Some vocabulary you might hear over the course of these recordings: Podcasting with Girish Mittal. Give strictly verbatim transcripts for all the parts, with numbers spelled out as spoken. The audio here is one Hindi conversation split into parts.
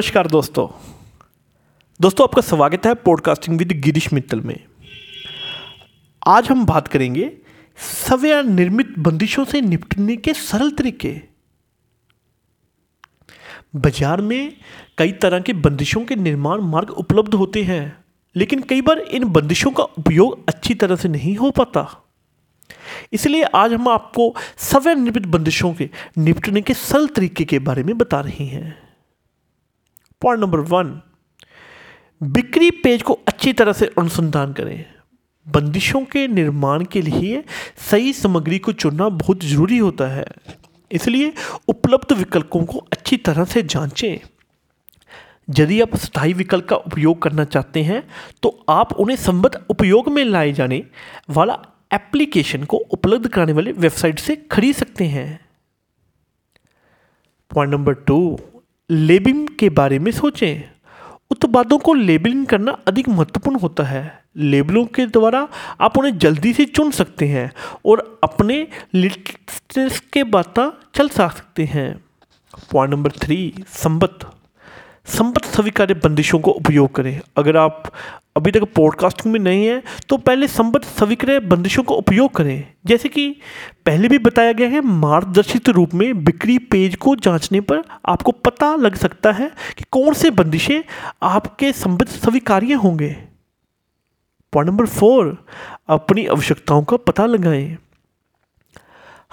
नमस्कार दोस्तों दोस्तों आपका स्वागत है पॉडकास्टिंग विद गिरीश मित्तल में। आज हम बात करेंगे स्वयं निर्मित बंदिशों से निपटने के सरल तरीके। बाजार में कई तरह के बंदिशों के निर्माण मार्ग उपलब्ध होते हैं, लेकिन कई बार इन बंदिशों का उपयोग अच्छी तरह से नहीं हो पाता। इसलिए आज हम आपको स्वयं निर्मित बंदिशों के निपटने के सरल तरीके के बारे में बता रहे हैं। पॉइंट नंबर वन, बिक्री पेज को अच्छी तरह से अनुसंधान करें। बंदिशों के निर्माण के लिए सही सामग्री को चुनना बहुत ज़रूरी होता है, इसलिए उपलब्ध विकल्पों को अच्छी तरह से जांचें। यदि आप स्थायी विकल्प का उपयोग करना चाहते हैं तो आप उन्हें संबद्ध उपयोग में लाए जाने वाला एप्लीकेशन को उपलब्ध कराने वाली वेबसाइट से खरीद सकते हैं। पॉइंट नंबर टू, लेबलिंग के बारे में सोचें। उत्पादों को लेबलिंग करना अधिक महत्वपूर्ण होता है। लेबलों के द्वारा आप उन्हें जल्दी से चुन सकते हैं और अपने लिस्ट के बाता चल सकते हैं। पॉइंट नंबर थ्री, संबद्ध संबद्ध स्वीकार्य बंदिशों को उपयोग करें। अगर आप अभी तक पॉडकास्टिंग में नहीं हैं तो पहले संबद्ध स्वीकार्य बंदिशों का उपयोग करें। जैसे कि पहले भी बताया गया है, मार्गदर्शित रूप में बिक्री पेज को जांचने पर आपको पता लग सकता है कि कौन से बंदिशें आपके संबद्ध स्वीकार्य होंगे। पॉइंट नंबर फोर, अपनी आवश्यकताओं का पता लगाएं।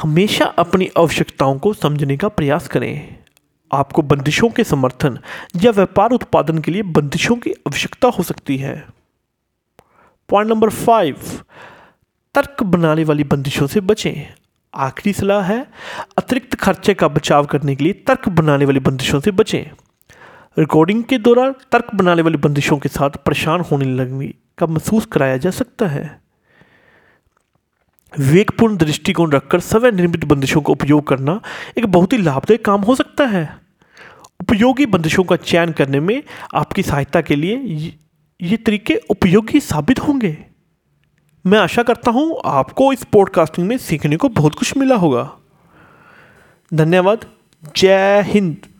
हमेशा अपनी आवश्यकताओं को समझने का प्रयास करें। आपको बंदिशों के समर्थन या व्यापार उत्पादन के लिए बंदिशों की आवश्यकता हो सकती है। पॉइंट नंबर फाइव, तर्क बनाने वाली बंदिशों से बचें। आखिरी सलाह है, अतिरिक्त खर्चे का बचाव करने के लिए तर्क बनाने वाली बंदिशों से बचें। रिकॉर्डिंग के दौरान तर्क बनाने वाली बंदिशों के साथ परेशान होने लगने का महसूस कराया जा सकता है। विवेकपूर्ण दृष्टिकोण रखकर स्वयं निर्मित बंदिशों का उपयोग करना एक बहुत ही लाभदायक काम हो सकता है। उपयोगी बंदिशों का चयन करने में आपकी सहायता के लिए ये तरीके उपयोगी साबित होंगे। मैं आशा करता हूँ आपको इस पॉडकास्टिंग में सीखने को बहुत कुछ मिला होगा। धन्यवाद। जय हिंद।